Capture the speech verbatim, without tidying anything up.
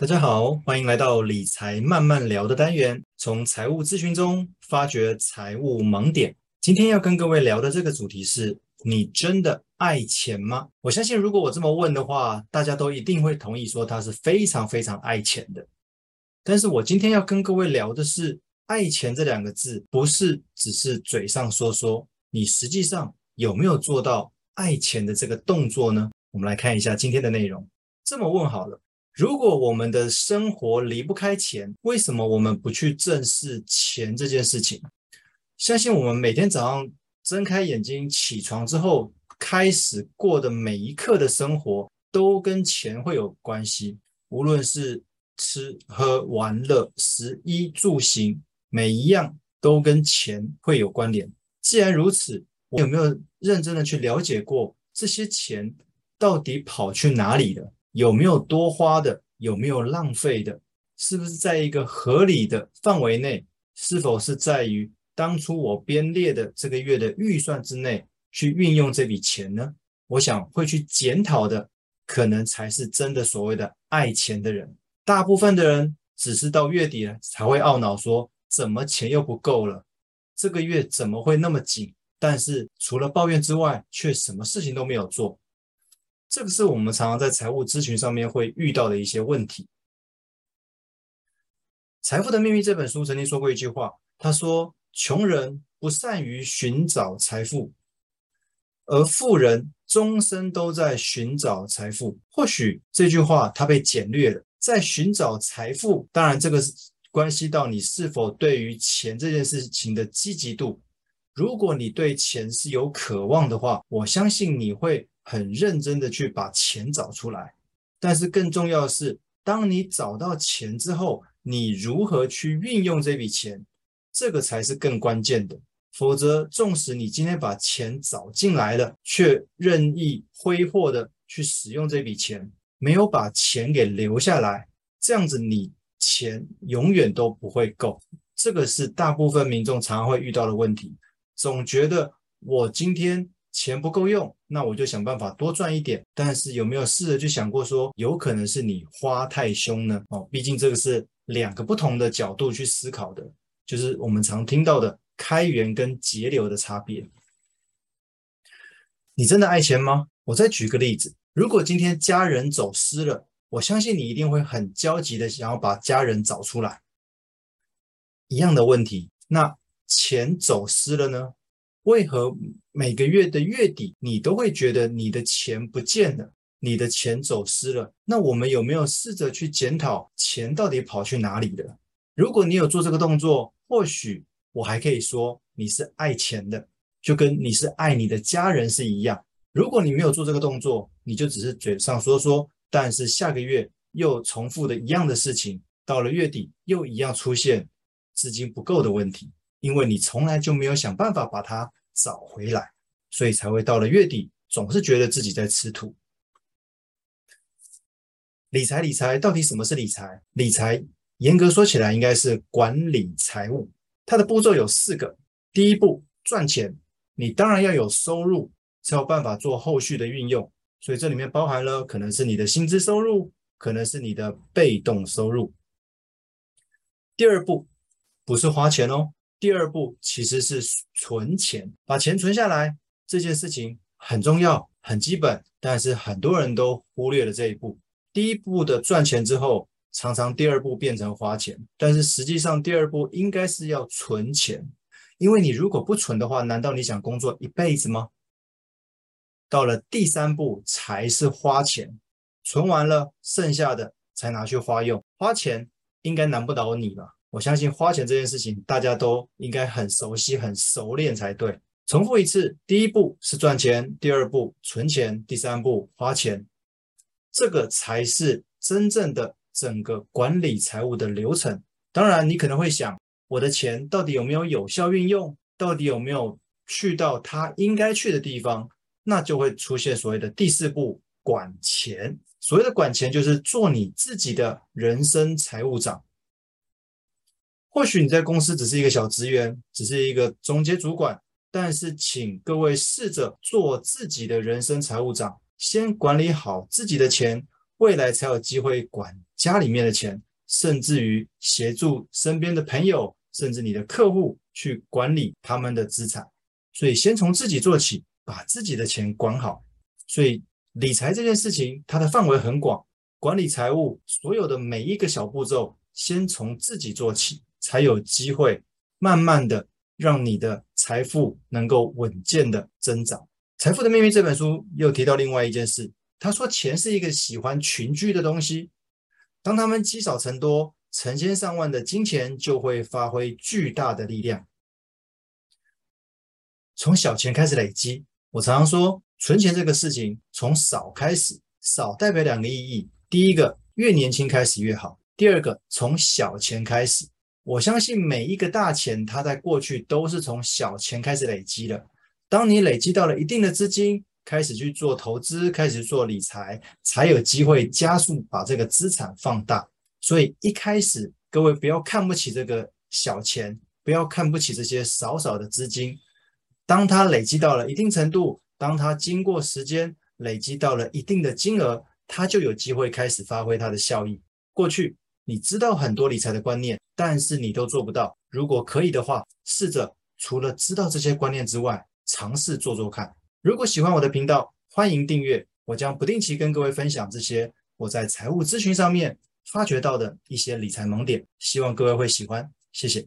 大家好，欢迎来到理财慢慢聊的单元，从财务咨询中发掘财务盲点。今天要跟各位聊的这个主题是，你真的爱钱吗？我相信如果我这么问的话，大家都一定会同意说他是非常非常爱钱的。但是我今天要跟各位聊的是，爱钱这两个字不是只是嘴上说说，你实际上有没有做到爱钱的这个动作呢？我们来看一下今天的内容。这么问好了，如果我们的生活离不开钱，为什么我们不去正视钱这件事情？相信我们每天早上睁开眼睛起床之后开始过的每一刻的生活都跟钱会有关系，无论是吃喝玩乐、食衣住行，每一样都跟钱会有关联。既然如此，我有没有认真的去了解过这些钱到底跑去哪里了？有没有多花的？有没有浪费的？是不是在一个合理的范围内？是否是在于当初我编列的这个月的预算之内去运用这笔钱呢？我想会去检讨的，可能才是真的所谓的爱钱的人。大部分的人只是到月底了才会懊恼说，怎么钱又不够了？这个月怎么会那么紧？但是除了抱怨之外，却什么事情都没有做。这个是我们常常在财务咨询上面会遇到的一些问题。《财富的秘密》这本书曾经说过一句话，他说，穷人不善于寻找财富，而富人终身都在寻找财富。或许这句话它被简略了，在寻找财富，当然这个关系到你是否对于钱这件事情的积极度。如果你对钱是有渴望的话，我相信你会很认真的去把钱找出来。但是更重要的是，当你找到钱之后，你如何去运用这笔钱，这个才是更关键的。否则纵使你今天把钱找进来了，却任意挥霍的去使用这笔钱，没有把钱给留下来，这样子你钱永远都不会够。这个是大部分民众常常会遇到的问题，总觉得我今天钱不够用，那我就想办法多赚一点。但是有没有试着去想过说，有可能是你花太凶呢？哦，毕竟这个是两个不同的角度去思考的，就是我们常听到的开源跟节流的差别。你真的爱钱吗？我再举个例子，如果今天家人走失了，我相信你一定会很焦急的想要把家人找出来。一样的问题，那钱走失了呢？为何每个月的月底你都会觉得你的钱不见了，你的钱走失了？那我们有没有试着去检讨钱到底跑去哪里了？如果你有做这个动作，或许我还可以说你是爱钱的，就跟你是爱你的家人是一样。如果你没有做这个动作，你就只是嘴上说说，但是下个月又重复的一样的事情，到了月底又一样出现资金不够的问题，因为你从来就没有想办法把它找回来，所以才会到了月底总是觉得自己在吃土。理财理财到底什么是理财？理财严格说起来应该是管理财务，它的步骤有四个。第一步，赚钱，你当然要有收入才有办法做后续的运用，所以这里面包含了可能是你的薪资收入，可能是你的被动收入。第二步不是花钱哦，第二步其实是存钱，把钱存下来，这件事情很重要很基本，但是很多人都忽略了这一步。第一步的赚钱之后，常常第二步变成花钱，但是实际上第二步应该是要存钱，因为你如果不存的话，难道你想工作一辈子吗？到了第三步才是花钱，存完了剩下的才拿去花用。花钱应该难不倒你吧？我相信花钱这件事情大家都应该很熟悉很熟练才对。重复一次，第一步是赚钱，第二步存钱，第三步花钱，这个才是真正的整个管理财务的流程。当然你可能会想，我的钱到底有没有有效运用，到底有没有去到它应该去的地方，那就会出现所谓的第四步管钱。所谓的管钱就是做你自己的人生财务长。或许你在公司只是一个小职员，只是一个中阶主管，但是请各位试着做自己的人生财务长，先管理好自己的钱，未来才有机会管家里面的钱，甚至于协助身边的朋友，甚至你的客户去管理他们的资产。所以先从自己做起，把自己的钱管好。所以理财这件事情，它的范围很广，管理财务所有的每一个小步骤，先从自己做起，才有机会慢慢的让你的财富能够稳健的增长。《财富的秘密》这本书又提到另外一件事，他说钱是一个喜欢群居的东西，当他们积少成多，成千上万的金钱就会发挥巨大的力量。从小钱开始累积，我常常说存钱这个事情从少开始，少代表两个意义，第一个，越年轻开始越好，第二个，从小钱开始。我相信每一个大钱它在过去都是从小钱开始累积的，当你累积到了一定的资金，开始去做投资，开始做理财，才有机会加速把这个资产放大。所以一开始各位不要看不起这个小钱，不要看不起这些少少的资金，当它累积到了一定程度，当它经过时间累积到了一定的金额，它就有机会开始发挥它的效益。过去你知道很多理财的观念，但是你都做不到。如果可以的话，试着除了知道这些观念之外，尝试做做看。如果喜欢我的频道，欢迎订阅，我将不定期跟各位分享这些我在财务咨询上面发掘到的一些理财盲点，希望各位会喜欢，谢谢。